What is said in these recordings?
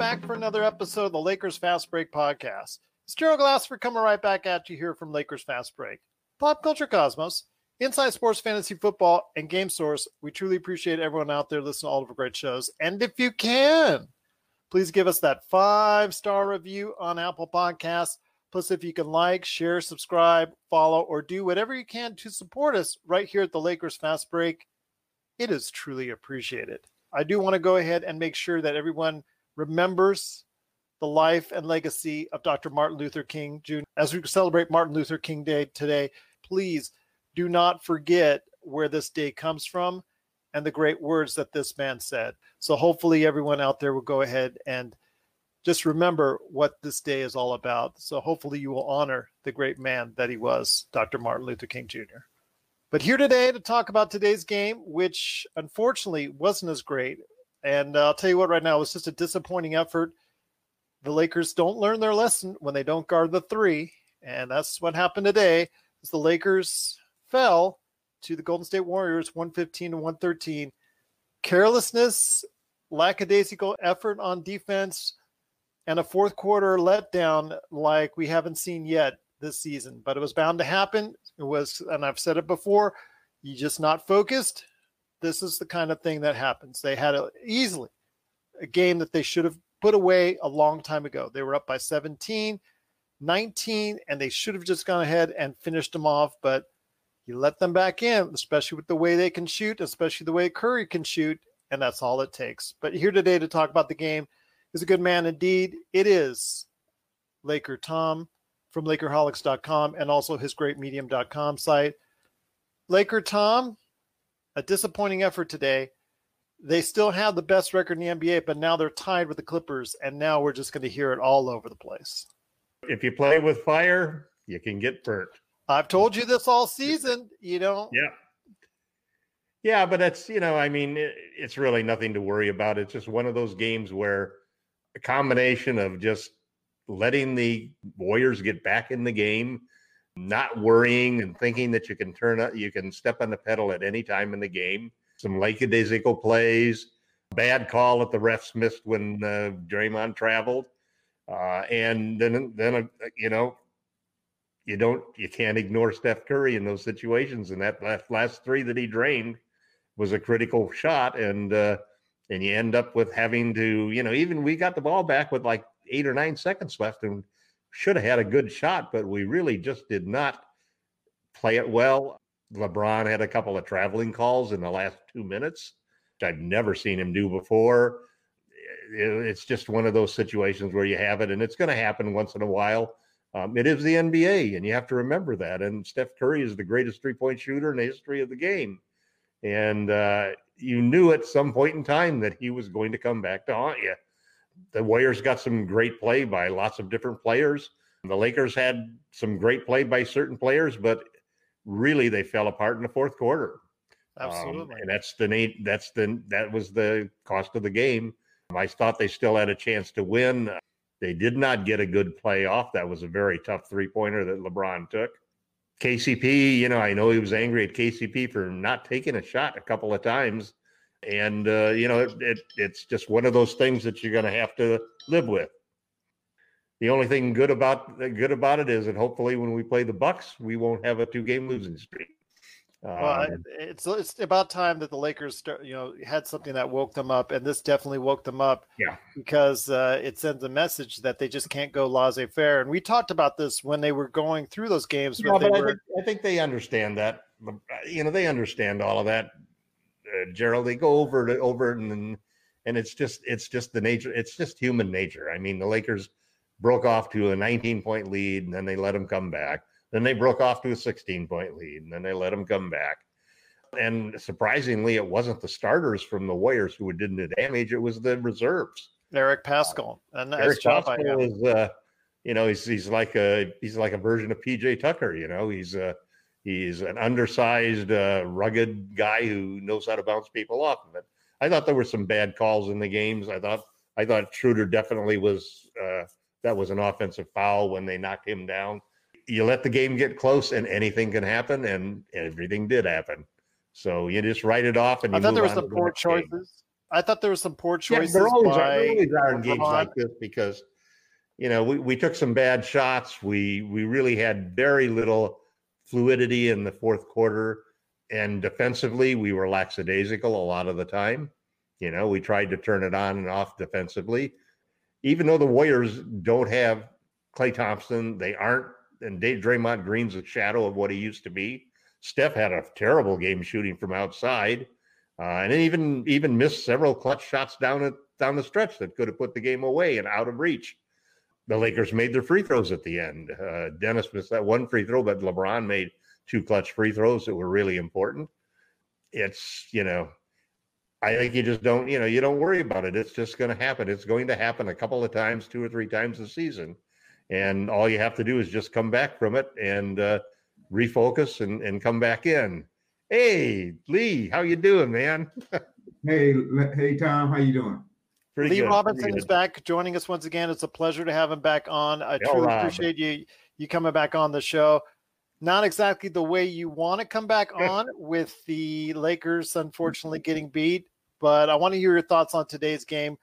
back for another episode of the Lakers Fast Break podcast. It's Gerald Glass. We're coming right back at you here from Lakers Fast Break. Pop culture cosmos, inside sports, fantasy football, and game source. We truly appreciate everyone out there listening to all of our great shows. And if you can, please give us that 5-star review on Apple Podcasts. Plus, if you can like, share, subscribe, follow, or do whatever you can to support us right here at the Lakers Fast Break, it is truly appreciated. I do want to go ahead and make sure that everyone remembers the life and legacy of Dr. Martin Luther King Jr. As we celebrate Martin Luther King Day today, please do not forget where this day comes from and the great words that this man said. So hopefully everyone out there will go ahead and just remember what this day is all about. So hopefully you will honor the great man that he was, Dr. Martin Luther King Jr. But here today to talk about today's game, which unfortunately wasn't as great. And I'll tell you what, right now, it was just a disappointing effort. The Lakers don't learn their lesson when they don't guard the three. And that's what happened today. Is the Lakers fell to the Golden State Warriors 115 to 113. Carelessness, lackadaisical effort on defense, and a fourth quarter letdown like we haven't seen yet this season. But it was bound to happen. It was, and I've said it before, you just not focused. This is the kind of thing that happens. They had a game that they should have put away a long time ago. They were up by 17, 19, and they should have just gone ahead and finished them off. But you let them back in, especially with the way they can shoot, especially the way Curry can shoot, and that's all it takes. But here today to talk about the game is a good man indeed. It is Laker Tom from LakerHolics.com and also his great Medium.com site. Laker Tom, a disappointing effort today. They still have the best record in the NBA, but now they're tied with the Clippers, and now we're just going to hear it all over the place. If you play with fire, you can get burnt. I've told you this all season, Yeah. Yeah, but that's, it's really nothing to worry about. It's just one of those games where a combination of just letting the Warriors get back in the game, not worrying and thinking that you can step on the pedal at any time in the game. Some lackadaisical plays, bad call that the refs missed when Draymond traveled, you can't ignore Steph Curry in those situations. And that last three that he drained was a critical shot, and you end up with having to, even we got the ball back with like 8 or 9 seconds left, and should have had a good shot, but we really just did not play it well. LeBron had a couple of traveling calls in the last 2 minutes, which I've never seen him do before. It's just one of those situations where you have it, and it's going to happen once in a while. It is the NBA, and you have to remember that. And Steph Curry is the greatest three-point shooter in the history of the game. And you knew at some point in time that he was going to come back to haunt you. The Warriors got some great play by lots of different players. The Lakers had some great play by certain players, but really they fell apart in the fourth quarter. Absolutely. And that was the cost of the game. I thought they still had a chance to win. They did not get a good play off. That was a very tough three-pointer that LeBron took. KCP, I know he was angry at KCP for not taking a shot a couple of times. And, it's just one of those things that you're going to have to live with. The only thing good about it is that hopefully when we play the Bucks, we won't have a 2-game losing streak. Well, it's about time that the Lakers had something that woke them up, and this definitely woke them up. Yeah, because it sends a message that they just can't go laissez-faire. And we talked about this when they were going through those games. No, but I think they understand that. They understand all of that. Gerald, they go over it, and it's just the nature. It's just human nature. I mean, the Lakers broke off to a 19-point lead, and then they let them come back. Then they broke off to a 16-point lead, and then they let them come back. And surprisingly, it wasn't the starters from the Warriors who did the damage. It was the reserves. Eric Pascal. He's like a version of PJ Tucker. He's an undersized, rugged guy who knows how to bounce people off. But I thought there were some bad calls in the games. I thought Schroeder definitely was. That was an offensive foul when they knocked him down. You let the game get close, and anything can happen, and everything did happen. So you just write it off. And I thought there was some poor choices. I thought there were some poor choices. Yeah, there always are in games like this because, you know, we took some bad shots. We really had very little fluidity in the fourth quarter. And defensively, we were lackadaisical a lot of the time. You know, we tried to turn it on and off defensively. Even though the Warriors don't have Klay Thompson, they aren't. And Draymond Green's a shadow of what he used to be. Steph had a terrible game shooting from outside. And even missed several clutch shots down the stretch that could have put the game away and out of reach. The Lakers made their free throws at the end. Dennis missed that one free throw, but LeBron made two clutch free throws that were really important. It's, you know, I think you just don't, you know, you don't worry about it. It's just going to happen. It's going to happen a couple of times, two or three times a season. And all you have to do is just come back from it and refocus and come back in. Hey, Lee, how you doing, man? hey, Tom, how you doing? Pretty good. Lee Robinson is back joining us once again. It's a pleasure to have him back on. I truly appreciate you coming back on the show. Not exactly the way you want to come back on with the Lakers, unfortunately, getting beat. But I want to hear your thoughts on today's game.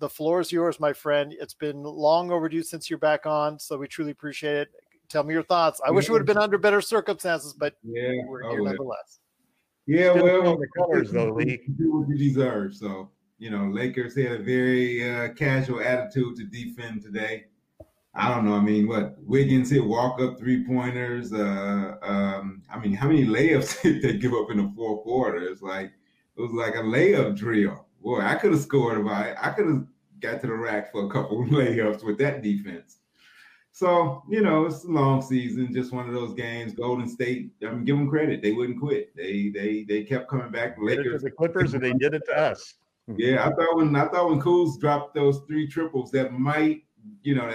The floor is yours, my friend. It's been long overdue since you're back on, so we truly appreciate it. Tell me your thoughts. I wish it would have been under better circumstances, but we're here nonetheless. Yeah, well, the colors though, Lee. You do what you deserve. So, you know, Lakers had a very casual attitude to defend today. I don't know. I mean, what Wiggins hit walk-up three-pointers. I mean, how many layups did they give up in the fourth quarter? It was like a layup drill. Boy, I could have scored about it. I could have got to the rack for a couple of layups with that defense. So, you know, it's a long season, just one of those games. Golden State, I mean, give them credit. They wouldn't quit. They kept coming back. Lakers, the Clippers, and they did it to us. Yeah, I thought when Kuz dropped those three triples, that might give us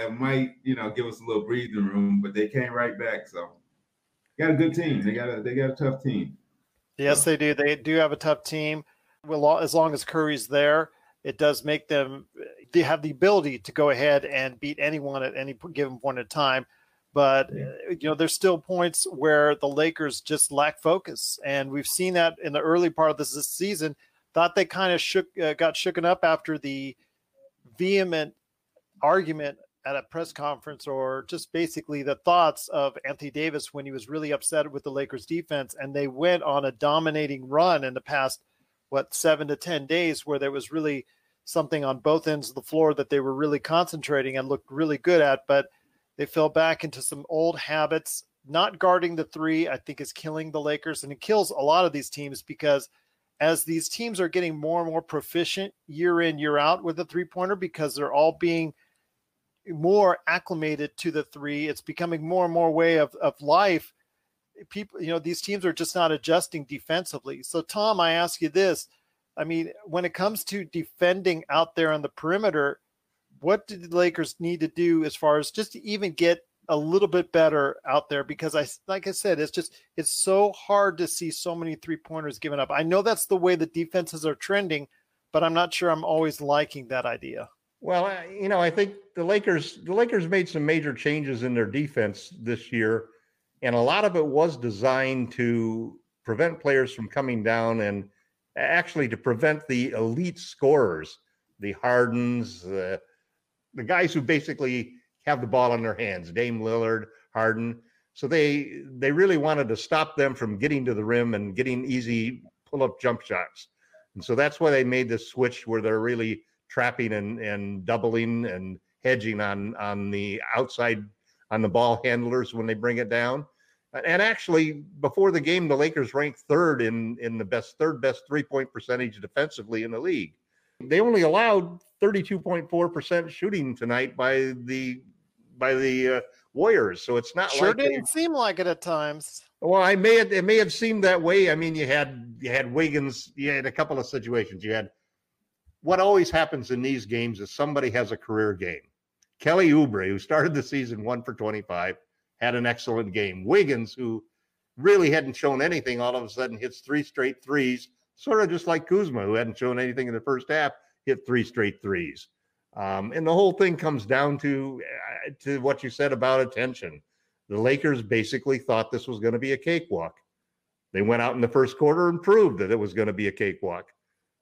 a little breathing room, but they came right back. So got a good team. They got a tough team. Yes, they do. They do have a tough team. Well, as long as Curry's there, it does make them – they have the ability to go ahead and beat anyone at any given point in time. But, you know, there's still points where the Lakers just lack focus. And we've seen that in the early part of this season. Thought they kind of got shooken up after the vehement argument at a press conference, or just basically the thoughts of Anthony Davis when he was really upset with the Lakers defense. And they went on a dominating run in the past – 7 to 10 days where there was really something on both ends of the floor that they were really concentrating and looked really good at, but they fell back into some old habits. Not guarding the three, I think, is killing the Lakers, and it kills a lot of these teams because as these teams are getting more and more proficient year in, year out with the three-pointer because they're all being more acclimated to the three, it's becoming more and more way of life. People, you know, these teams are just not adjusting defensively. So, Tom, I ask you this. I mean, when it comes to defending out there on the perimeter, what do the Lakers need to do as far as just to even get a little bit better out there? Because, like I said, it's so hard to see so many three-pointers given up. I know that's the way the defenses are trending, but I'm not sure I'm always liking that idea. Well, you know, I think the Lakers made some major changes in their defense this year. And a lot of it was designed to prevent players from coming down and actually to prevent the elite scorers, the Hardens, the guys who basically have the ball in their hands, Dame Lillard, Harden. So they really wanted to stop them from getting to the rim and getting easy pull-up jump shots. And so that's why they made this switch where they're really trapping and doubling and hedging on the outside on the ball handlers when they bring it down. And actually, before the game, the Lakers ranked third in the third best three-point percentage defensively in the league. They only allowed 32.4% shooting tonight by the Warriors. So it's not sure like didn't it seem like it at times. Well, it may have seemed that way. I mean, you had Wiggins, you had a couple of situations. You had what always happens in these games is somebody has a career game. Kelly Oubre, who started the season 1 for 25, had an excellent game. Wiggins, who really hadn't shown anything, all of a sudden hits 3 straight threes, sort of just like Kuzma, who hadn't shown anything in the first half, hit 3 straight threes. And the whole thing comes down to what you said about attention. The Lakers basically thought this was going to be a cakewalk. They went out in the first quarter and proved that it was going to be a cakewalk.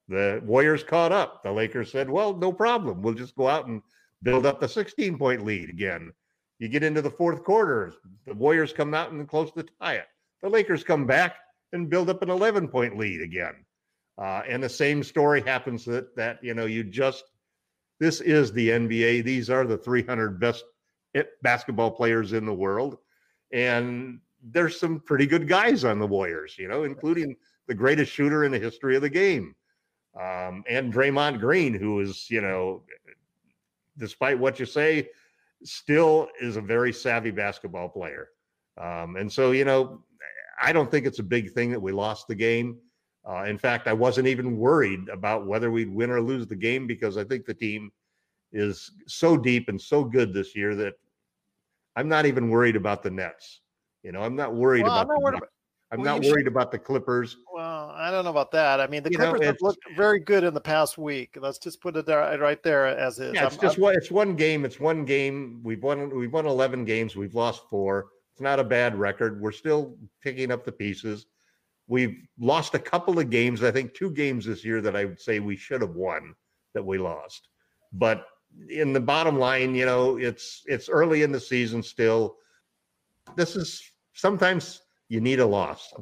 The Warriors caught up. The Lakers said, well, no problem. We'll just go out and build up the 16-point lead again. You get into the fourth quarter. The Warriors come out and close to tie it. The Lakers come back and build up an 11-point lead again. And the same story happens that you know, you just, this is the NBA. These are the 300 best basketball players in the world. And there's some pretty good guys on the Warriors, you know, including the greatest shooter in the history of the game. And Draymond Green, who is, you know, despite what you say, still is a very savvy basketball player. And so, you know, I don't think it's a big thing that we lost the game. In fact, I wasn't even worried about whether we'd win or lose the game, because I think the team is so deep and so good this year that I'm not even worried about the Nets. You know, I'm not worried about the Clippers. Well, I don't know about that. I mean, the Clippers have looked very good in the past week. Let's just put it there, right there as is. Yeah, it's one game. It's one game. We've won 11 games. We've lost 4. It's not a bad record. We're still picking up the pieces. We've lost a couple of games. I think 2 games this year that I would say we should have won that we lost. But in the bottom line, you know, it's early in the season still. This is sometimes you need a loss.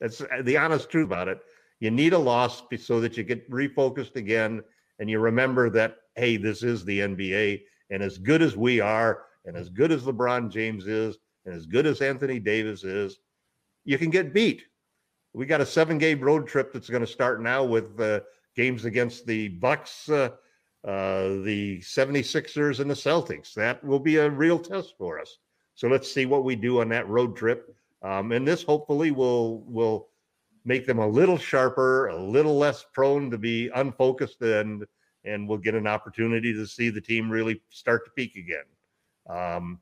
That's the honest truth about it. You need a loss so that you get refocused again and you remember that, hey, this is the NBA, and as good as we are and as good as LeBron James is and as good as Anthony Davis is, you can get beat. We got a 7-game road trip that's going to start now with games against the Bucks, the 76ers, and the Celtics. That will be a real test for us. So let's see what we do on that road trip. And this hopefully will make them a little sharper, a little less prone to be unfocused, and we'll get an opportunity to see the team really start to peak again.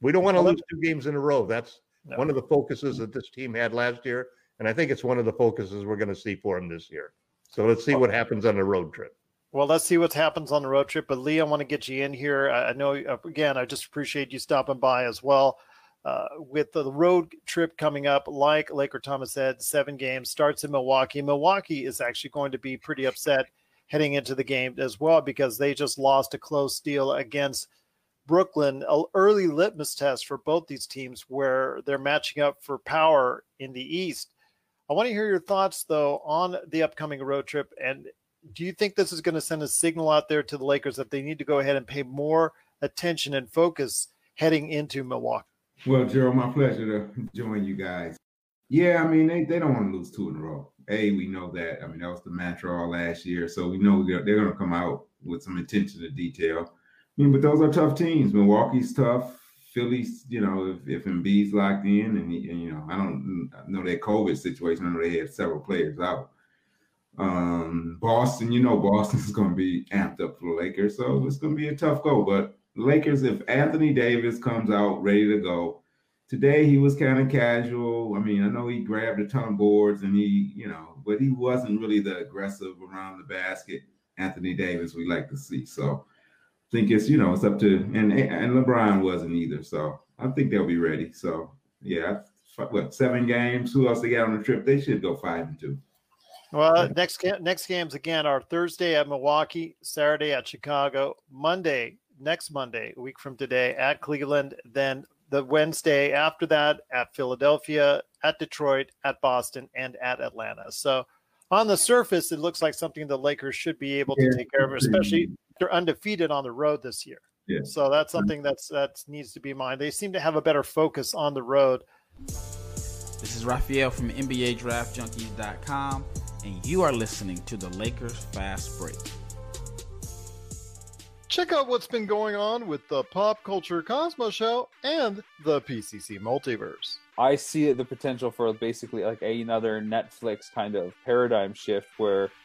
We don't want to lose 2 games in a row. That's one of the focuses that this team had last year. And I think it's one of the focuses we're going to see for them this year. So let's see what happens on the road trip. Well, let's see what happens on the road trip. But, Lee, I want to get you in here. I know, again, I just appreciate you stopping by as well. With the road trip coming up, like Laker Thomas said, 7 games, starts in Milwaukee. Milwaukee is actually going to be pretty upset heading into the game as well, because they just lost a close deal against Brooklyn, an early litmus test for both these teams where they're matching up for power in the East. I want to hear your thoughts, though, on the upcoming road trip. And do you think this is going to send a signal out there to the Lakers that they need to go ahead and pay more attention and focus heading into Milwaukee? Well, Gerald, my pleasure to join you guys. Yeah, I mean, they don't want to lose 2 in a row. We know that. I mean, that was the mantra all last year. So we know they're going to come out with some attention to detail. I mean, but those are tough teams. Milwaukee's tough. Philly's, you know, if Embiid's locked in, and you know, I don't know that COVID situation. I know they had several players out. Boston, you know, Boston's going to be amped up for the Lakers. So it's going to be a tough go, but Lakers, if Anthony Davis comes out ready to go, today he was kind of casual. I mean, I know he grabbed a ton of boards and he, you know, but he wasn't really the aggressive around the basket Anthony Davis we like to see. So I think it's, you know, it's up to, and LeBron wasn't either. So I think they'll be ready. So yeah, 7 games. Who else they got on the trip? They should go 5-2. Well, next games again are Thursday at Milwaukee, Saturday at Chicago, next Monday, a week from today, at Cleveland, then the Wednesday after that at Philadelphia, at Detroit, at Boston, and at Atlanta. So on the surface, it looks like something the Lakers should be able to take care of, especially they're undefeated on the road this year. Yeah. So that's something that needs to be in mind. They seem to have a better focus on the road. This is Raphael from NBADraftJunkies.com, and you are listening to the Lakers Fast Break. Check out what's been going on with the Pop Culture Cosmos Show and the PCC Multiverse. I see the potential for basically like another Netflix kind of paradigm shift where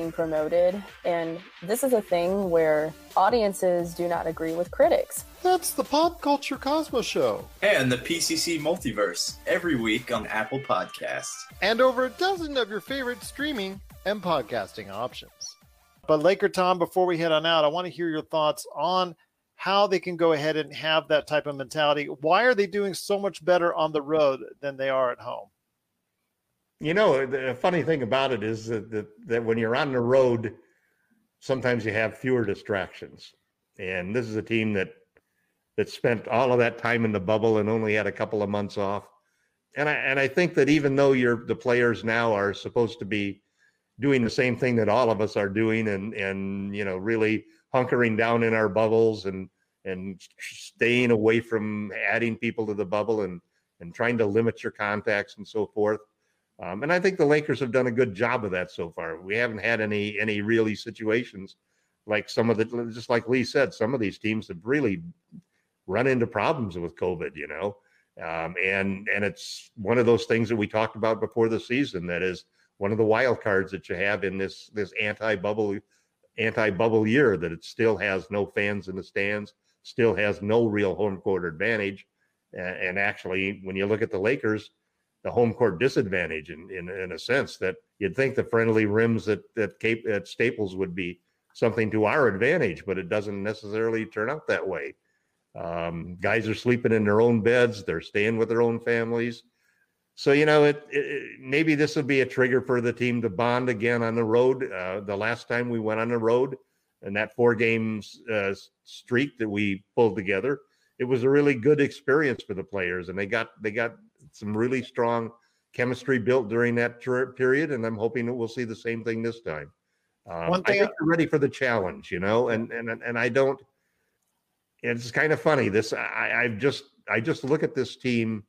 being promoted. And this is a thing where audiences do not agree with critics. That's the Pop Culture Cosmos Show. And the PCC Multiverse every week on Apple Podcasts. And over a dozen of your favorite streaming and podcasting options. But Laker Tom, before we head on out, I want to hear your thoughts on how they can go ahead and have that type of mentality. Why are they doing so much better on the road than they are at home? You know, the funny thing about it is that when you're on the road, sometimes you have fewer distractions. And this is a team that spent all of that time in the bubble and only had a couple of months off. And I think that even though the players now are supposed to be doing the same thing that all of us are doing and you know, really hunkering down in our bubbles and staying away from adding people to the bubble and trying to limit your contacts and so forth. And I think the Lakers have done a good job of that so far. We haven't had any really situations like just like Lee said, some of these teams have really run into problems with COVID, you know. And it's one of those things that we talked about before the season that is one of the wild cards that you have in this anti-bubble year, that it still has no fans in the stands, still has no real home court advantage. And actually, when you look at the Lakers, the home court disadvantage in a sense that you'd think the friendly rims at Staples would be something to our advantage, but it doesn't necessarily turn out that way. Guys are sleeping in their own beds. They're staying with their own families. So, you know, maybe this will be a trigger for the team to bond again on the road. The last time we went on the road and that 4-game streak that we pulled together, it was a really good experience for the players. And they got some really strong chemistry built during that period. And I'm hoping that we'll see the same thing this time. I think they're ready for the challenge, you know, and I don't, it's kind of funny. I just look at this team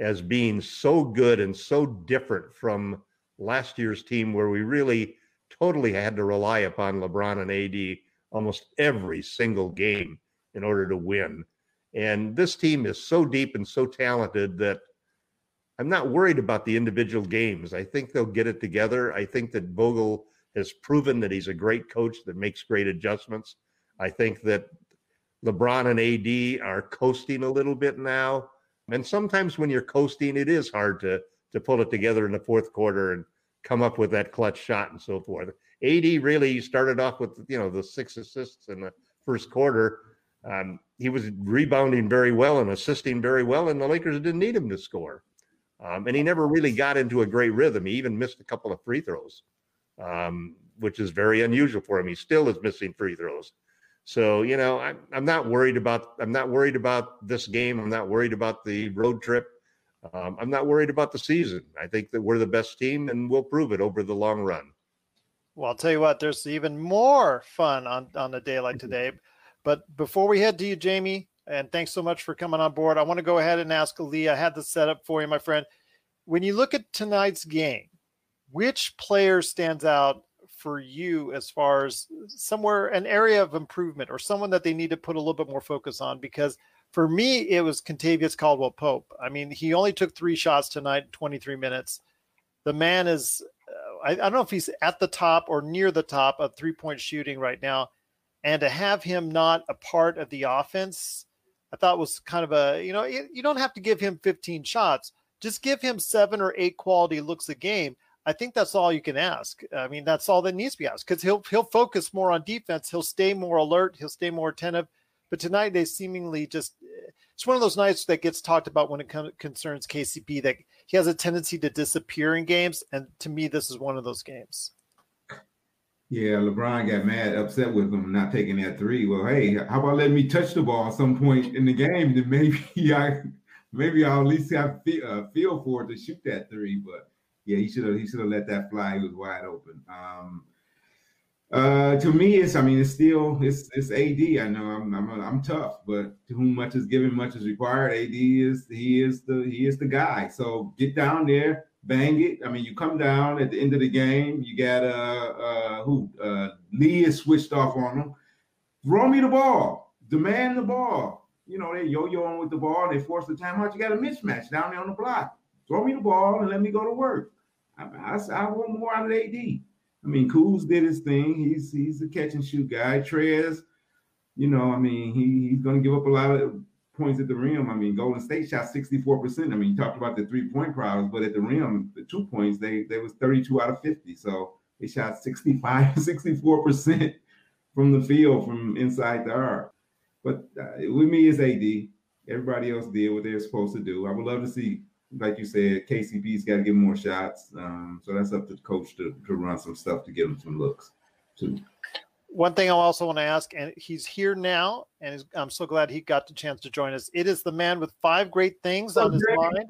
as being so good and so different from last year's team, where we really totally had to rely upon LeBron and AD almost every single game in order to win. And this team is so deep and so talented that I'm not worried about the individual games. I think they'll get it together. I think that Vogel has proven that he's a great coach that makes great adjustments. I think that LeBron and AD are coasting a little bit now. And sometimes when you're coasting, it is hard to pull it together in the fourth quarter and come up with that clutch shot and so forth. AD really started off with, you know, the 6 assists in the first quarter. He was rebounding very well and assisting very well, and the Lakers didn't need him to score. And he never really got into a great rhythm. He even missed a couple of free throws, which is very unusual for him. He still is missing free throws. So, you know, I'm not worried about this game. I'm not worried about the road trip. I'm not worried about the season. I think that we're the best team, and we'll prove it over the long run. Well, I'll tell you what, there's even more fun on a day like today. But before we head to you, Jamie, and thanks so much for coming on board, I want to go ahead and ask Lee. I had this set up for you, my friend. When you look at tonight's game, which player stands out for you as far as somewhere, an area of improvement or someone that they need to put a little bit more focus on? Because for me, it was Kentavious Caldwell-Pope. I mean, he only took 3 shots tonight, 23 minutes. The man is, I don't know if he's at the top or near the top of three-point shooting right now. And to have him not a part of the offense, I thought was kind of a, you know, you don't have to give him 15 shots. Just give him 7 or 8 quality looks a game. I think that's all you can ask. I mean, that's all that needs to be asked, because he'll focus more on defense. He'll stay more alert. He'll stay more attentive. But tonight they seemingly just, it's one of those nights that gets talked about when it concerns KCP, that he has a tendency to disappear in games. And to me, this is one of those games. Yeah, LeBron got upset with him not taking that 3. Well, hey, how about letting me touch the ball at some point in the game? Then maybe I'll at least have feel for it to shoot that 3. But yeah, he should have let that fly. He was wide open. To me, it's AD. I know I'm tough, but to whom much is given, much is required. AD is the guy. So get down there. Bang it. I mean, you come down at the end of the game. You got Lee is switched off on him. Throw me the ball. Demand the ball. You know, they yo-yoing with the ball. They force the timeout. You got a mismatch down there on the block. Throw me the ball and let me go to work. I want more out of AD. I mean, Kuz did his thing. He's a catch and shoot guy. Trez, you know, I mean, he's going to give up a lot of points at the rim. I mean, Golden State shot 64%. I mean, you talked about the 3-point problems, but at the rim, the 2 points, they was 32 out of 50. So they shot 64% from the field from inside the arc. But with me is AD. Everybody else did what they were supposed to do. I would love to see, like you said, KCP's got to get more shots. So that's up to the coach to run some stuff to give him some looks, too. One thing I also want to ask, and he's here now, and I'm so glad he got the chance to join us. It is the man with five great things on his mind.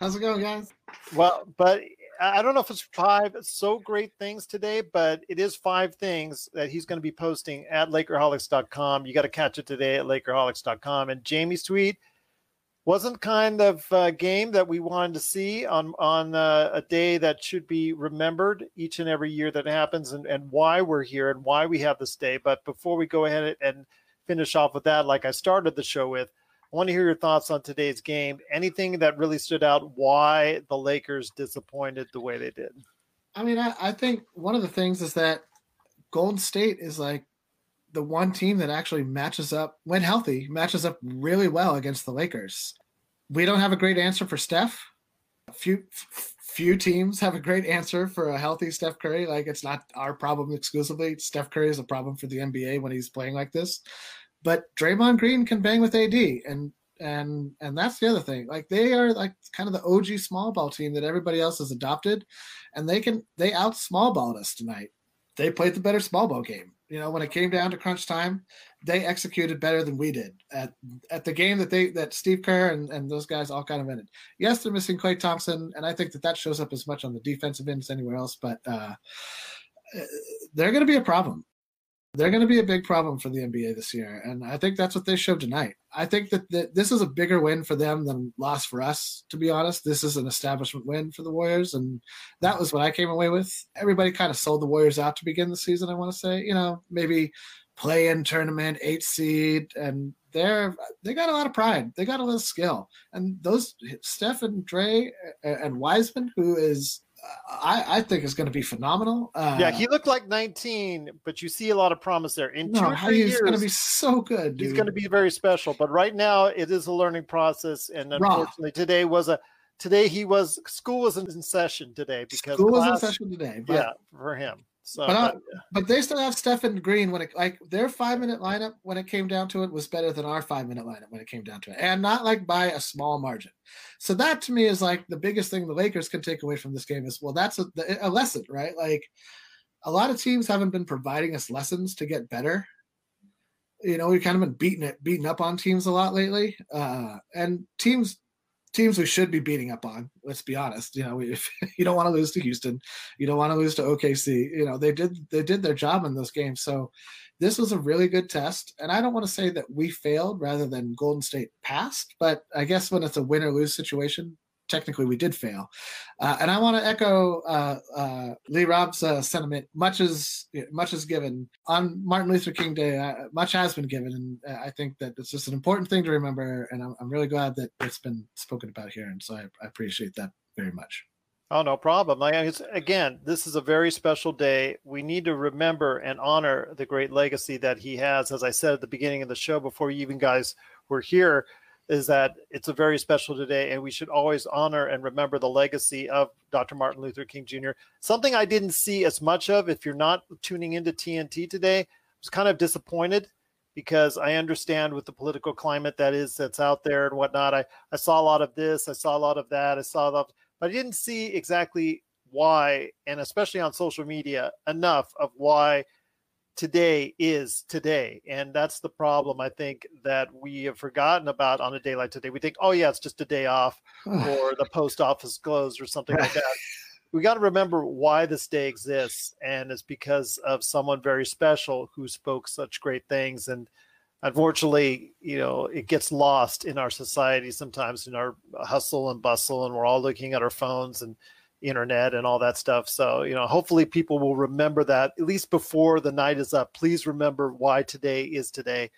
How's it going, guys? Well, but I don't know if it's five so great things today, but it is five things that he's going to be posting at LakerHolics.com. You got to catch it today at LakerHolics.com. And Jamie's tweet wasn't kind of a game that we wanted to see on a day that should be remembered each and every year that it happens, and why we're here and why we have this day. But before we go ahead and finish off with that, like I started the show with, I want to hear your thoughts on today's game. Anything that really stood out, why the Lakers disappointed the way they did? I mean, I think one of the things is that Golden State is like the one team that actually matches up, when healthy, matches up really well against the Lakers. We don't have a great answer for Steph. Few teams have a great answer for a healthy Steph Curry. Like, it's not our problem exclusively. Steph Curry is a problem for the NBA when he's playing like this. But Draymond Green can bang with AD, and that's the other thing. Like, they are like kind of the OG small ball team that everybody else has adopted, and they out small balled us tonight. They played the better small ball game. You know, when it came down to crunch time, they executed better than we did at the game that Steve Kerr and those guys all kind of ended. Yes, they're missing Klay Thompson, and I think that shows up as much on the defensive end as anywhere else. But they're going to be a problem. They're going to be a big problem for the NBA this year, and I think that's what they showed tonight. I think that this is a bigger win for them than loss for us, to be honest. This is an establishment win for the Warriors, and that was what I came away with. Everybody kind of sold the Warriors out to begin the season, I want to say. You know, maybe play-in tournament, 8 seed, and they got a lot of pride. They got a lot of skill. And those Steph and Dre and Wiseman, who is – I think it's going to be phenomenal. Yeah, he looked like 19, but you see a lot of promise there. He's going to be so good, dude. He's going to be very special. But right now, it is a learning process, and unfortunately, school was in session today because school was in session today. But, yeah, for him. So, but they still have Stephen Green when it, like, their 5-minute lineup when it came down to it was better than our 5-minute lineup when it came down to it, and not like by a small margin. So that to me is like the biggest thing the Lakers can take away from this game is, well, that's a lesson, right? Like, a lot of teams haven't been providing us lessons to get better. You know, we've kind of been beating up on teams a lot lately, and teams we should be beating up on, let's be honest. You know, you don't want to lose to Houston. You don't want to lose to OKC. You know, they did their job in those games. So this was a really good test. And I don't want to say that we failed rather than Golden State passed, but I guess when it's a win or lose situation, technically we did fail. And I want to echo Lee Rob's sentiment, much is given. On Martin Luther King Day, much has been given, and I think that it's just an important thing to remember, and I'm really glad that it's been spoken about here, and so I appreciate that very much. Oh, no problem. Again, this is a very special day. We need to remember and honor the great legacy that he has. As I said at the beginning of the show, before you even guys were here, is that it's a very special today, and we should always honor and remember the legacy of Dr. Martin Luther King Jr. Something I didn't see as much of, if you're not tuning into TNT today, I was kind of disappointed because I understand with the political climate that's out there and whatnot. I saw a lot of this. I saw a lot of that. But I didn't see exactly why, and especially on social media, enough of why today is today. And that's the problem, I think, that we have forgotten about on a day like today. We think, oh, yeah, it's just a day off or the post office closed or something like that. We got to remember why this day exists, and it's because of someone very special who spoke such great things. And unfortunately, you know, it gets lost in our society sometimes, in our hustle and bustle, and we're all looking at our phones and internet and all that stuff. So, you know, hopefully people will remember that at least before the night is up. Please remember why today is today.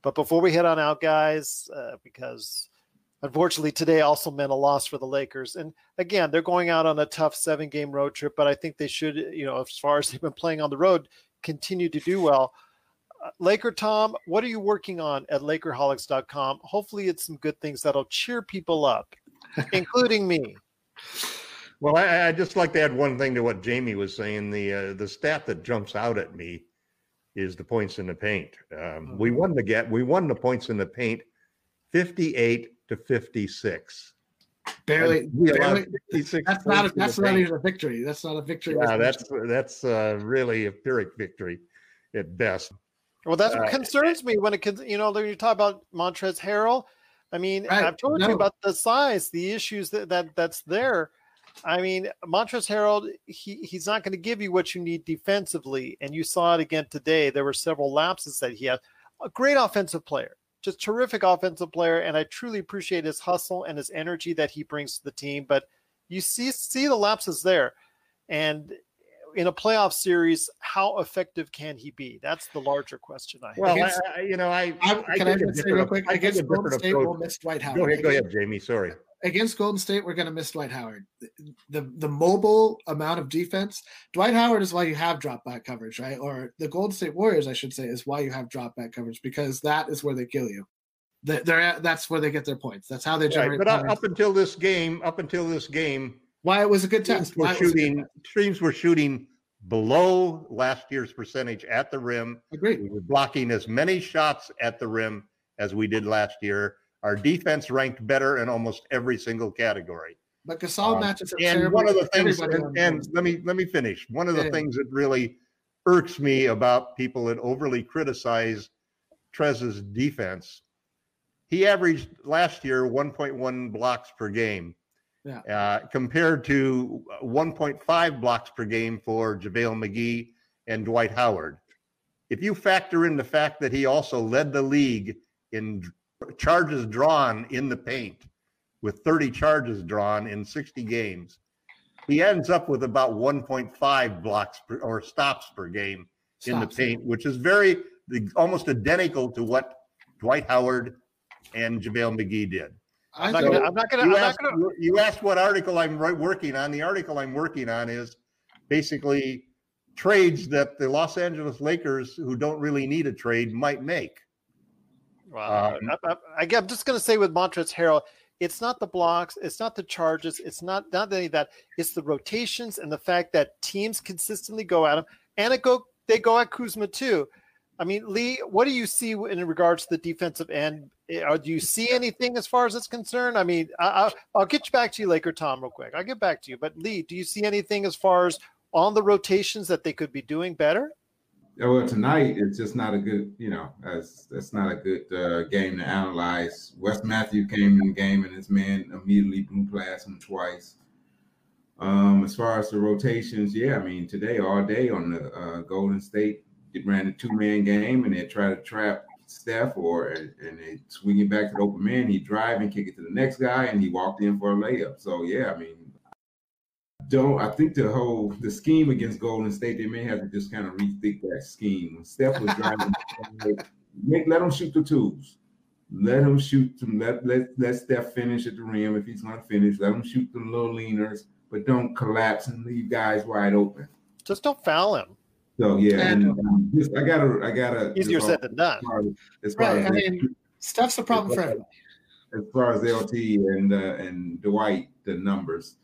But before we head on out, guys, because unfortunately today also meant a loss for the Lakers. And again, they're going out on a tough 7-game road trip, but I think they should, as far as they've been playing on the road, continue to do well. Laker Tom, what are you working on at LakerHolics.com? Hopefully it's some good things that'll cheer people up, including me. Well, I'd just like to add one thing to what Jamie was saying. The stat that jumps out at me is the points in the paint. We won the points in the paint 58-56. Barely 56. That's not even a victory. That's not a victory. Yeah, that's really a pyrrhic victory at best. Well, that's what concerns me when when you talk about Montrezl Harrell. I mean, right, I've told you about the size, the issues that's there. I mean, Montrezl Harrell, he's not going to give you what you need defensively, and you saw it again today. There were several lapses that he had. A great offensive player, just terrific offensive player, and I truly appreciate his hustle and his energy that he brings to the team. But you see the lapses there, and in a playoff series, how effective can he be? That's the larger question I have. Well, I can say real quick, against Golden State, we'll miss Dwight Howard. Go ahead, Jamie. Sorry. Against Golden State, we're going to miss Dwight Howard. The mobile amount of defense, Dwight Howard is why you have drop back coverage, right? Or the Golden State Warriors, I should say, is why you have drop back coverage, because that is where they kill you. That's where they get their points. That's how they generate. Right, but up until this game, why it was a good test. Teams were shooting below last year's percentage at the rim. Agreed. We were blocking as many shots at the rim as we did last year. Our defense ranked better in almost every single category. But Gasol matches up terribly. One of the things, and let me finish. One of the things that really irks me about people that overly criticize Trez's defense, he averaged last year 1.1 blocks per game, compared to 1.5 blocks per game for JaVale McGee and Dwight Howard. If you factor in the fact that he also led the league in charges drawn in the paint, with 30 charges drawn in 60 games, he ends up with about 1.5 blocks or stops per game in the paint, which is almost identical to what Dwight Howard and JaVale McGee did. You asked what article I'm working on. The article I'm working on is basically trades that the Los Angeles Lakers, who don't really need a trade, might make. Wow. I'm just going to say with Montrezl Harrell, it's not the blocks, it's not the charges, it's not any of that. It's the rotations and the fact that teams consistently go at him, and they go at Kuzma too. I mean, Lee, what do you see in regards to the defensive end? Do you see anything as far as it's concerned? I mean, I'll get you back to you, Laker Tom, real quick. I'll get back to you. But Lee, do you see anything as far as on the rotations that they could be doing better? Well, tonight it's just not a good, that's not a good game to analyze. Wes Matthews came in the game and his man immediately blew past him twice. As far as the rotations, today all day on the Golden State, they ran a two-man game and they try to trap Steph and they swing it back to the open man. He drive and kick it to the next guy and he walked in for a layup. So I think the scheme against Golden State, they may have to just kind of rethink that scheme. When Steph was driving, let him shoot the twos. Let him shoot them. Let Steph finish at the rim if he's going to finish. Let him shoot the little leaners, but don't collapse and leave guys wide open. Just don't foul him. So easier said than done. Steph's a problem for everybody. As far as LT and Dwight, the numbers.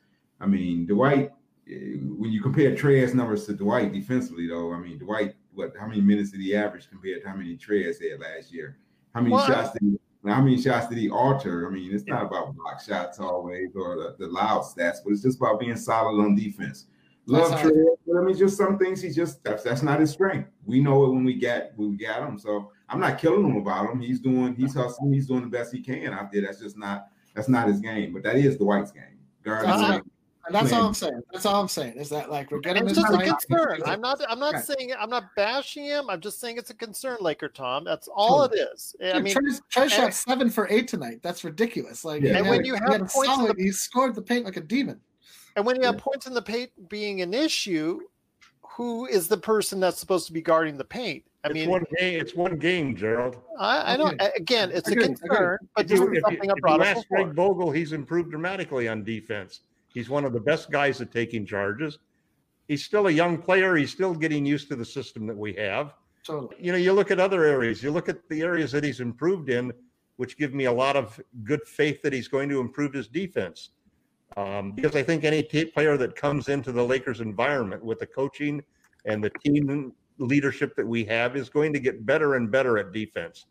Dwight, when you compare Trez numbers to Dwight defensively, though, Dwight, how many minutes did he average compared to how many Trez had last year? How many shots did he alter? It's not about block shots always or the loud stats, but it's just about being solid on defense. Love Trez, but just some things that's not his strength. We know it when we got him. So I'm not killing him about him. He's hustling. He's doing the best he can out there. That's not his game, but that is Dwight's game. That's all I'm saying is that we're getting it's just a concern. I'm not saying I'm not bashing him. I'm just saying it's a concern, Laker Tom. That's all it is. Trey shot 7 for 8 tonight. That's ridiculous. When you have points, he scored the paint like a demon. And when you have points in the paint being an issue, who is the person that's supposed to be guarding the paint? It's one game, Gerald. I don't. Again, it's a concern, but this is something I brought up. Last Frank Vogel, he's improved dramatically on defense. He's one of the best guys at taking charges. He's still a young player. He's still getting used to the system that we have. So, you look at other areas. You look at the areas that he's improved in, which give me a lot of good faith that he's going to improve his defense. Because I think any player that comes into the Lakers environment with the coaching and the team leadership that we have is going to get better and better at defense.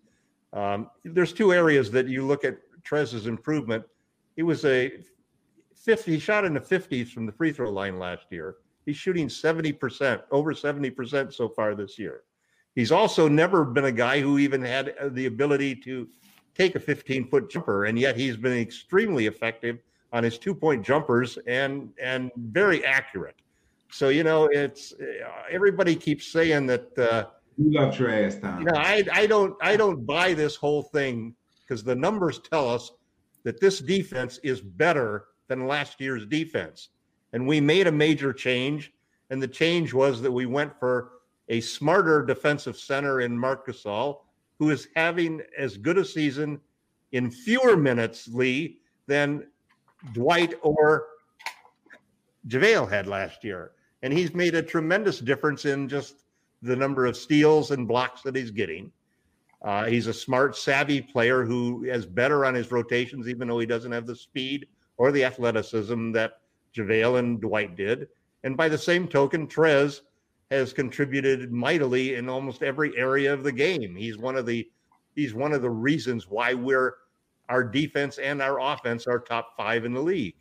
There's two areas that you look at Trez's improvement. He was he shot in the 50s from the free throw line last year. He's shooting 70%, over 70% so far this year. He's also never been a guy who even had the ability to take a 15-foot jumper, and yet he's been extremely effective on his two-point jumpers and very accurate. So, it's everybody keeps saying that. You love Trez, Tom. I don't buy this whole thing because the numbers tell us that this defense is better than last year's defense. And we made a major change, and the change was that we went for a smarter defensive center in Marc Gasol, who is having as good a season in fewer minutes, Lee, than Dwight or JaVale had last year. And he's made a tremendous difference in just the number of steals and blocks that he's getting. He's a smart, savvy player who is better on his rotations, even though he doesn't have the speed or the athleticism that JaVale and Dwight did. And by the same token, Trez has contributed mightily in almost every area of the game. He's one of the reasons why our defense and our offense are top five in the league.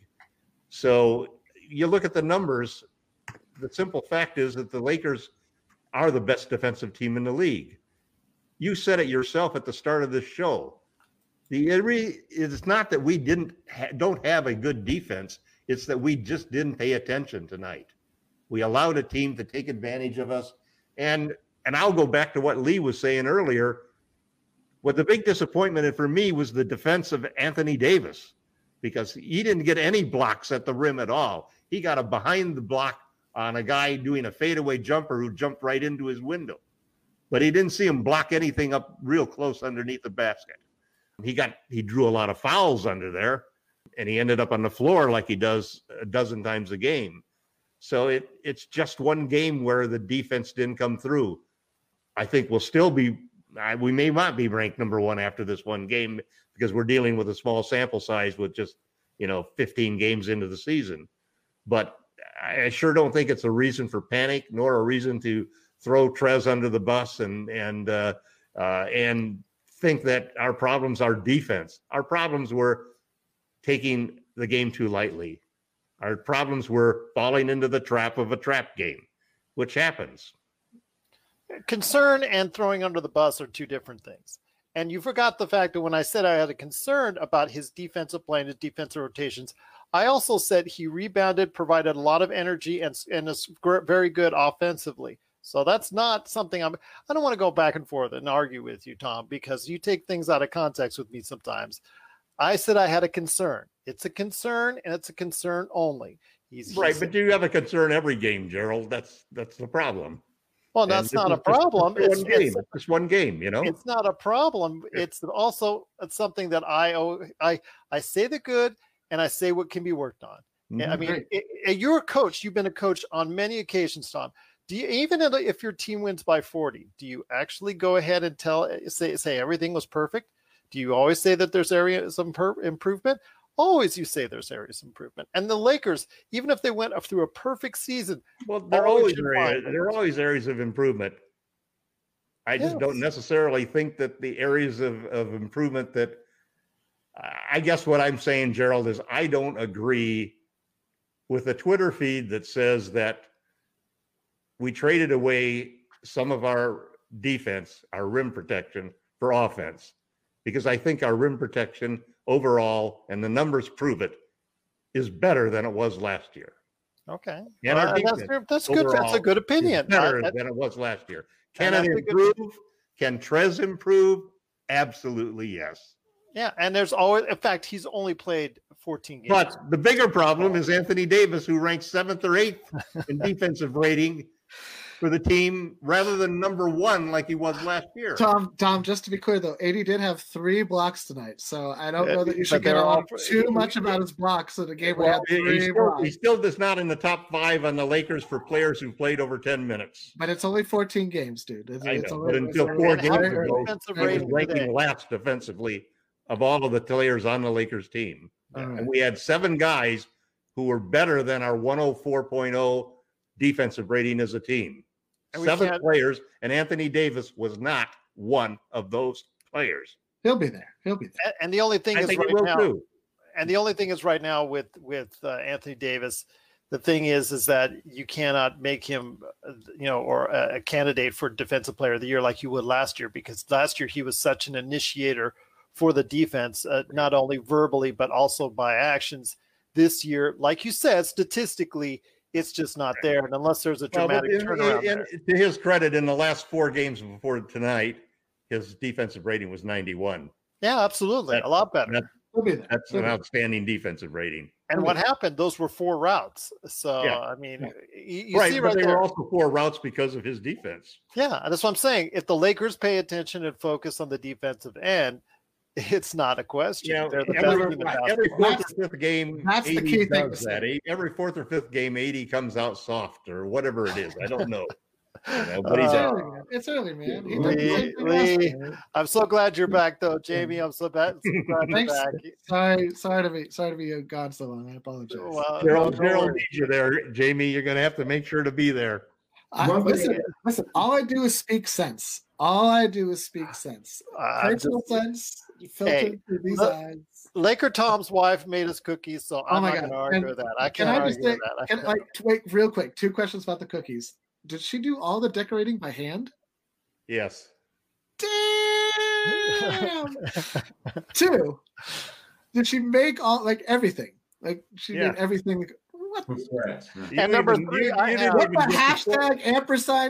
So you look at the numbers, the simple fact is that the Lakers are the best defensive team in the league. You said it yourself at the start of this show. It's not that we don't have a good defense. It's that we just didn't pay attention tonight. We allowed a team to take advantage of us. And I'll go back to what Lee was saying earlier. What the big disappointment for me was the defense of Anthony Davis, because he didn't get any blocks at the rim at all. He got a behind the block on a guy doing a fadeaway jumper who jumped right into his window. But he didn't see him block anything up real close underneath the basket. He drew a lot of fouls under there. And he ended up on the floor like he does a dozen times a game. So it's just one game where the defense didn't come through. I think we'll still be, we may not be ranked number one after this one game because we're dealing with a small sample size with just, 15 games into the season. But I sure don't think it's a reason for panic nor a reason to throw Trez under the bus and think that our problems are defense. Our problems were taking the game too lightly. Our problems were falling into the trap of a trap game, which happens. Concern and throwing under the bus are two different things. And you forgot the fact that when I said I had a concern about his defensive play and his defensive rotations, I also said he rebounded, provided a lot of energy, and is very good offensively. So that's not something I don't want to go back and forth and argue with you, Tom, because you take things out of context with me sometimes. I said I had a concern. It's a concern, and it's a concern only. Right, but you have a concern every game, Gerald. That's the problem. Well, that's not a problem. It's just one game, It's not a problem. It's also something that I say the good, and I say what can be worked on. Mm-hmm. I mean, you're a coach. You've been a coach on many occasions, Tom. Do you, even if your team wins by 40, do you actually go ahead and say everything was perfect? Do you always say that there's areas of improvement? Always you say there's areas of improvement. And the Lakers, even if they went through a perfect season. Well, there are always areas of improvement. I just don't necessarily think that the areas of improvement that I guess what I'm saying, Gerald, is I don't agree with a Twitter feed that says that we traded away some of our defense, our rim protection, for offense. Because I think our rim protection overall, and the numbers prove it, is better than it was last year. Okay. And our defense that's good. That's a good opinion. Better than it was last year. Can it improve? Can Trez improve? Absolutely, yes. Yeah, and there's always, in fact, he's only played 14 games. But the bigger problem is Anthony Davis, who ranks 7th or 8th in defensive rating. for the team rather than number one like he was last year. Tom, just to be clear, though, AD did have 3 blocks tonight, so I don't know that you should get on too much about his blocks in a game where he had 3 blocks. He still is not in the top 5 on the Lakers for players who played over 10 minutes. But it's only 14 games, dude. It's only 4 games ago, he was ranking last defensively of all of the players on the Lakers team. Right. And we had 7 guys who were better than our 104.0 defensive rating as a team. 7 players, and Anthony Davis was not one of those players. He'll be there. And the only thing is right now, with Anthony Davis, the thing is that you cannot make him, or a candidate for Defensive Player of the Year like you would last year, because last year he was such an initiator for the defense, not only verbally but also by actions. This year, like you said, statistically, it's just not there. And unless there's a dramatic turnaround there. To his credit, in the last 4 games before tonight, his defensive rating was 91. Yeah, absolutely. A lot better. That's an outstanding defensive rating. And what happened, those were 4 routes. So, yeah. I mean, they were also 4 routes because of his defense. Yeah, and that's what I'm saying. If the Lakers pay attention and focus on the defensive end, it's not a question. Every 4th or 5th game, AD comes out soft or whatever it is. I don't know. But he's out. It's early, man. Lee, I'm so glad you're back, though, Jamie. I'm so glad you're back. Sorry to be gone so long. I apologize. Gerald needs you there, Jamie. You're going to have to make sure to be there. Listen, all I do is speak sense. Personal sense. Filtered through these eyes. Laker Tom's wife made us cookies, so I'm not going to argue with that. I can't argue with that. Wait, real quick, 2 questions about the cookies. Did she do all the decorating by hand? Yes. Damn. 2. Did she make everything? She did everything. What? And number 3, $#, $%,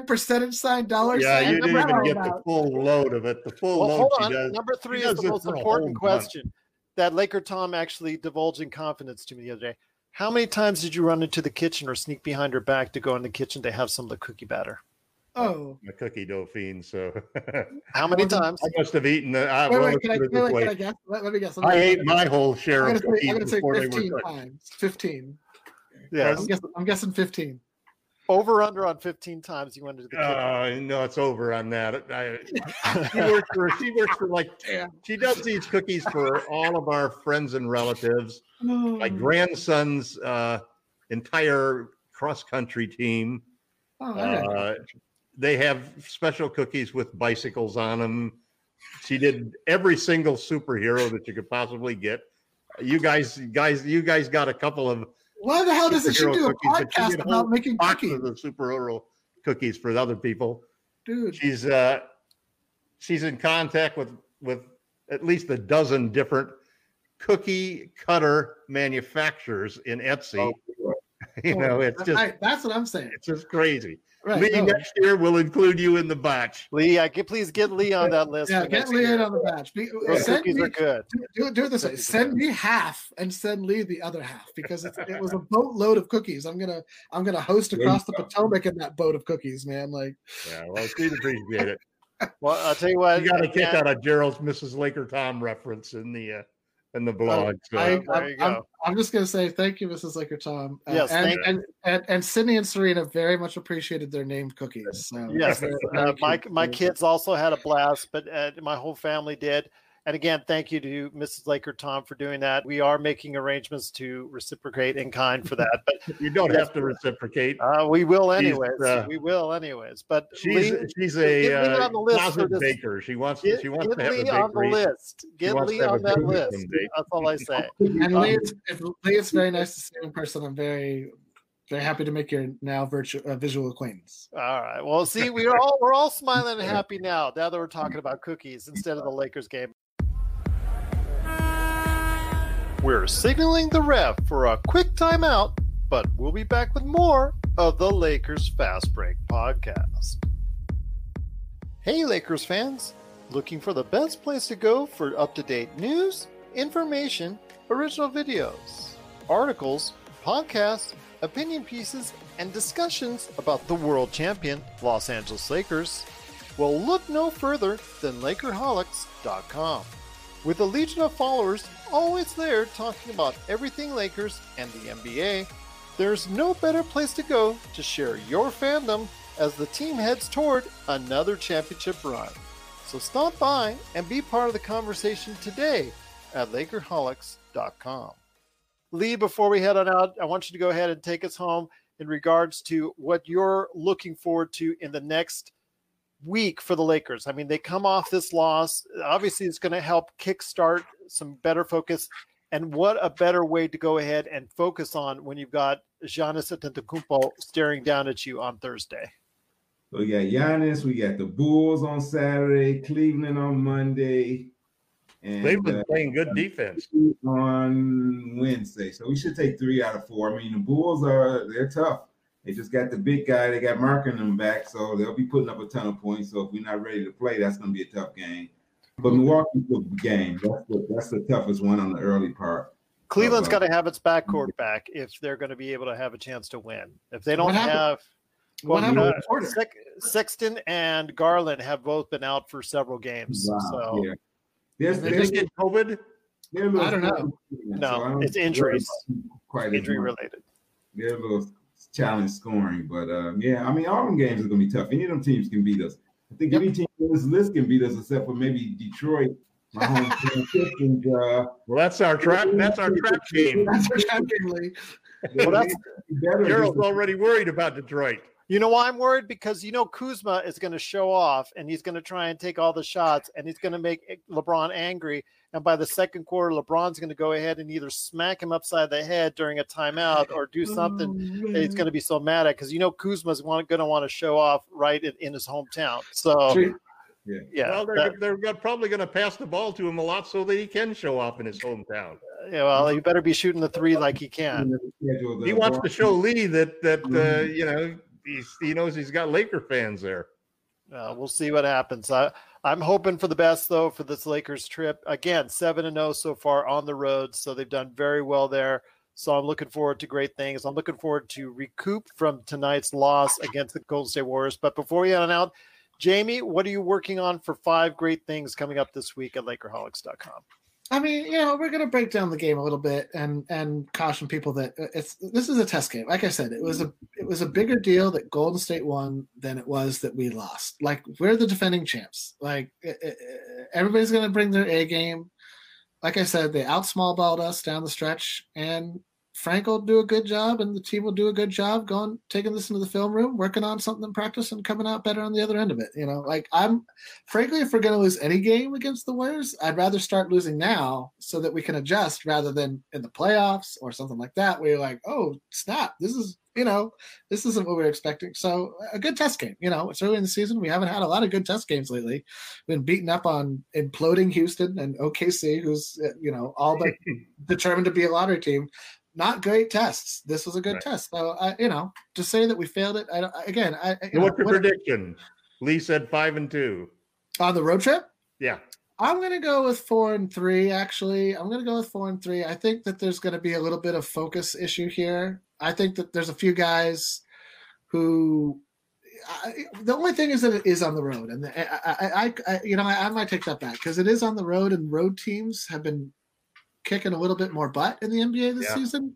$$? Yeah, you didn't even get the full load of it. The full load she does. Number 3 is the most important question that Laker Tom actually divulged in confidence to me the other day. How many times did you run into the kitchen or sneak behind her back to go in the kitchen to have some of the cookie batter? Oh, I'm a cookie dough fiend. So, how many times? I must have eaten. Can I guess? Let me guess. I ate my whole share of cookies. I'm going to say 15 times. 15. Yeah, I'm guessing 15. Over under on 15 times you went to the kitchen. No, it's over on that. She does these cookies for all of our friends and relatives. My grandson's entire cross-country team. They have special cookies with bicycles on them. She did every single superhero that you could possibly get. You guys got a couple of. Why the hell doesn't she do a podcast about making cookies? The superhero cookies for other people, dude. She's in contact with at least a dozen different cookie cutter manufacturers in Etsy. That's what I'm saying. It's just crazy. Right, next year we'll include you in the batch. Lee, please get Lee on that list. Yeah, get Lee on the batch. Cookies are good. Do it this way. Send me half and send Lee the other half, because it was a boatload of cookies. I'm gonna host across the Potomac in that boat of cookies, man. She'd appreciate it. Well, I'll tell you what. You got to kick out of Gerald's Mrs. Laker Tom reference in the. And the blog. I'm just going to say thank you, Mrs. Laker Tom. And Sydney and Serena very much appreciated their named cookies. So. Yes, my kids also had a blast, but my whole family did. And again, thank you to Mrs. Laker Tom for doing that. We are making arrangements to reciprocate in kind for that, but you don't have to reciprocate. We will anyways. We will anyways. But she's on the list for this. Baker. She wants to have a bakery. Get Lee on the list. Get Lee on that list. That's all I say. And Lee, it's very nice to see you in person. I'm very happy to make your now visual acquaintance. All right. Well, see, we're all smiling and happy now that we're talking about cookies instead of the Lakers game. We're signaling the ref for a quick timeout, but we'll be back with more of the Lakers Fast Break podcast. Hey, Lakers fans. Looking for the best place to go for up-to-date news, information, original videos, articles, podcasts, opinion pieces, and discussions about the world champion Los Angeles Lakers, well, look no further than LakerHolics.com. With a legion of followers always there talking about everything Lakers and the NBA, there's no better place to go to share your fandom as the team heads toward another championship run. So stop by and be part of the conversation today at LakerHolics.com. Lee, before we head on out, I want you to go ahead and take us home in regards to what you're looking forward to in the next week for the Lakers. I mean, they come off this loss. Obviously, it's going to help kickstart some better focus. And what a better way to go ahead and focus on when you've got Giannis Antetokounmpo staring down at you on Thursday. We got Giannis. We got the Bulls on Saturday, Cleveland on Monday. And they've been playing good defense on Wednesday, so we should take 3 out of 4. I mean, the Bulls they're tough. They just got the big guy. They got marking them back, so they'll be putting up a ton of points. So if we're not ready to play, that's going to be a tough game. But Milwaukee's a game. That's the toughest one on the early part. Cleveland's got to have its backcourt back if they're going to be able to have a chance to win. If they don't have Sexton and Garland have both been out for several games. Wow, so. Yeah. Did they get COVID? I don't know. No, it's injuries. Quite injury related. They're a little challenge scoring, but yeah, I mean, all them games are going to be tough. Any of them teams can beat us. I think any team on this list can beat us, except for maybe Detroit. My home team. Well, that's our trap. That's our trap team. That's our trap game, Lee. Well, that's Gerald's already worried about Detroit. You know why I'm worried? Because you know Kuzma is going to show off, and he's going to try and take all the shots, and he's going to make LeBron angry. And by the second quarter, LeBron's going to go ahead and either smack him upside the head during a timeout or do something. Oh, he's going to be so mad at because you know Kuzma's going to want to show off right in his hometown. So, yeah. Well, they're probably going to pass the ball to him a lot so that he can show off in his hometown. Yeah, well, he better be shooting the three like he can. He wants to show Lee that you know. He knows he's got Laker fans there. We'll see what happens. I'm hoping for the best, though, for this Lakers trip. Again, 7-0 so far on the road, so they've done very well there. So I'm looking forward to great things. I'm looking forward to recoup from tonight's loss against the Golden State Warriors. But before we head on out, Jamie, what are you working on for 5 great things coming up this week at LakerHolics.com? I mean, you know, we're going to break down the game a little bit and caution people that this is a test game. Like I said, it was a bigger deal that Golden State won than it was that we lost. Like, we're the defending champs. Like, everybody's going to bring their A game. Like I said, they out-small-balled us down the stretch, and Frank will do a good job, and the team will do a good job taking this into the film room, working on something in practice, and coming out better on the other end of it. You know, like, I'm frankly, if we're going to lose any game against the Warriors, I'd rather start losing now so that we can adjust rather than in the playoffs or something like that, where you're like, oh, snap, this isn't what we were expecting. So a good test game. You know, it's early in the season. We haven't had a lot of good test games lately. Been beaten up on imploding Houston and OKC, who's, you know, all but determined to be a lottery team. Not great tests. This was a good test. So, you know, to say that we failed it, what's your prediction? Lee said 5-2. On the road trip? Yeah. I'm going to go with 4-3, actually. I think that there's going to be a little bit of focus issue here. I think that there's a few guys who the only thing is that it is on the road. And I might take that back because it is on the road, and road teams have been kicking a little bit more butt in the NBA this season.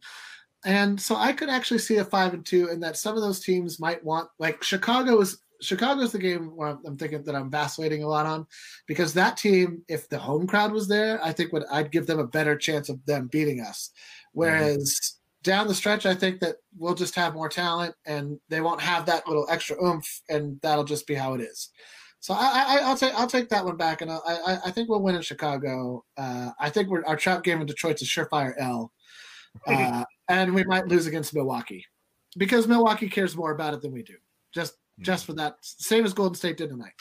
And so I could actually see a 5-2, and that some of those teams might want, like Chicago's the game where I'm thinking that I'm vacillating a lot on, because that team, if the home crowd was there, I think I'd give them a better chance of them beating us. Whereas down the stretch, I think that we'll just have more talent and they won't have that little extra oomph, and that'll just be how it is. So I'll take that one back, and I think we'll win in Chicago. I think our trap game in Detroit's a surefire L, and we might lose against Milwaukee because Milwaukee cares more about it than we do. Just for that, same as Golden State did tonight.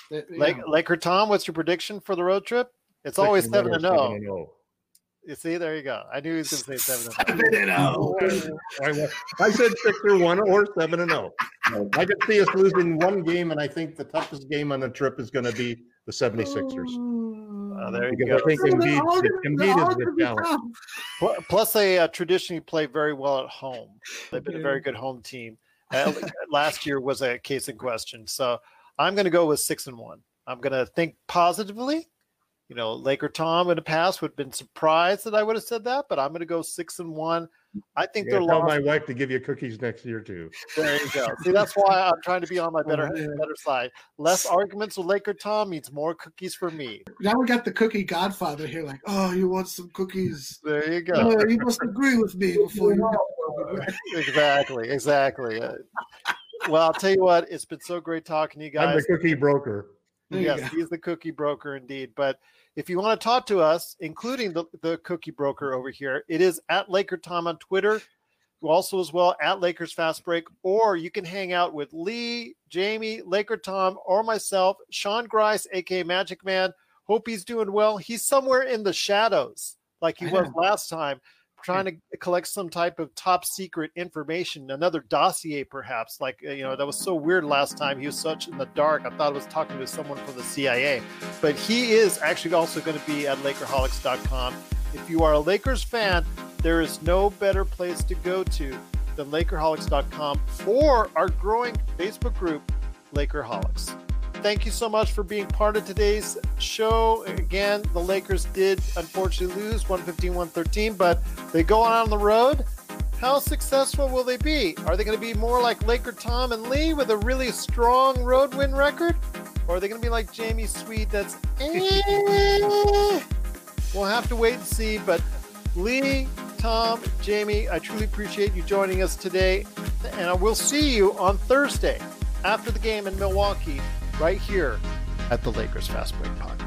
Laker Tom, what's your prediction for the road trip? It's always 7-0. You see, there you go. I knew he was going to say 7-0. I said 6-1 or 7-0. I could see us losing one game, and I think the toughest game on the trip is going to be the 76ers. There you go. I think Embiid is a plus, they traditionally play very well at home. They've been a very good home team. Last year was a case in question. So I'm going to go with 6-1. I'm going to think positively. You know, Laker Tom in the past would have been surprised that I would have said that, but I'm going to go 6-1. I think they're lost. Tell my wife to give you cookies next year too. There you go. See, that's why I'm trying to be on my better side. Less arguments with Laker Tom means more cookies for me. Now we got the cookie godfather here. Like, oh, you want some cookies? There you go. Oh, you must agree with me before you go. Exactly. Well, I'll tell you what. It's been so great talking to you guys. I'm the cookie broker. Yes, he's the cookie broker indeed. But if you want to talk to us, including the cookie broker over here, it is at Laker Tom on Twitter, also as well at Lakers Fast Break, or you can hang out with Lee, Jamie, Laker Tom, or myself, Sean Grice, aka Magic Man. Hope he's doing well. He's somewhere in the shadows, like he was last time, trying to collect some type of top secret information, another dossier perhaps, like, you know, that was so weird last time. He was such in the dark. I thought I was talking to someone from the CIA, but he is actually also going to be at LakerHolics.com. If you are a Lakers fan, there is no better place to go to than LakerHolics.com or our growing Facebook group, LakerHolics. Thank you so much for being part of today's show. Again, the Lakers did unfortunately lose 115-113, but they go on the road. How successful will they be? Are they going to be more like Laker Tom and Lee with a really strong road win record? Or are they going to be like Jamie Sweet that's, We'll have to wait and see. But Lee, Tom, Jamie, I truly appreciate you joining us today. And I will see you on Thursday after the game in Milwaukee, right here at the Lakers Fast Break Podcast.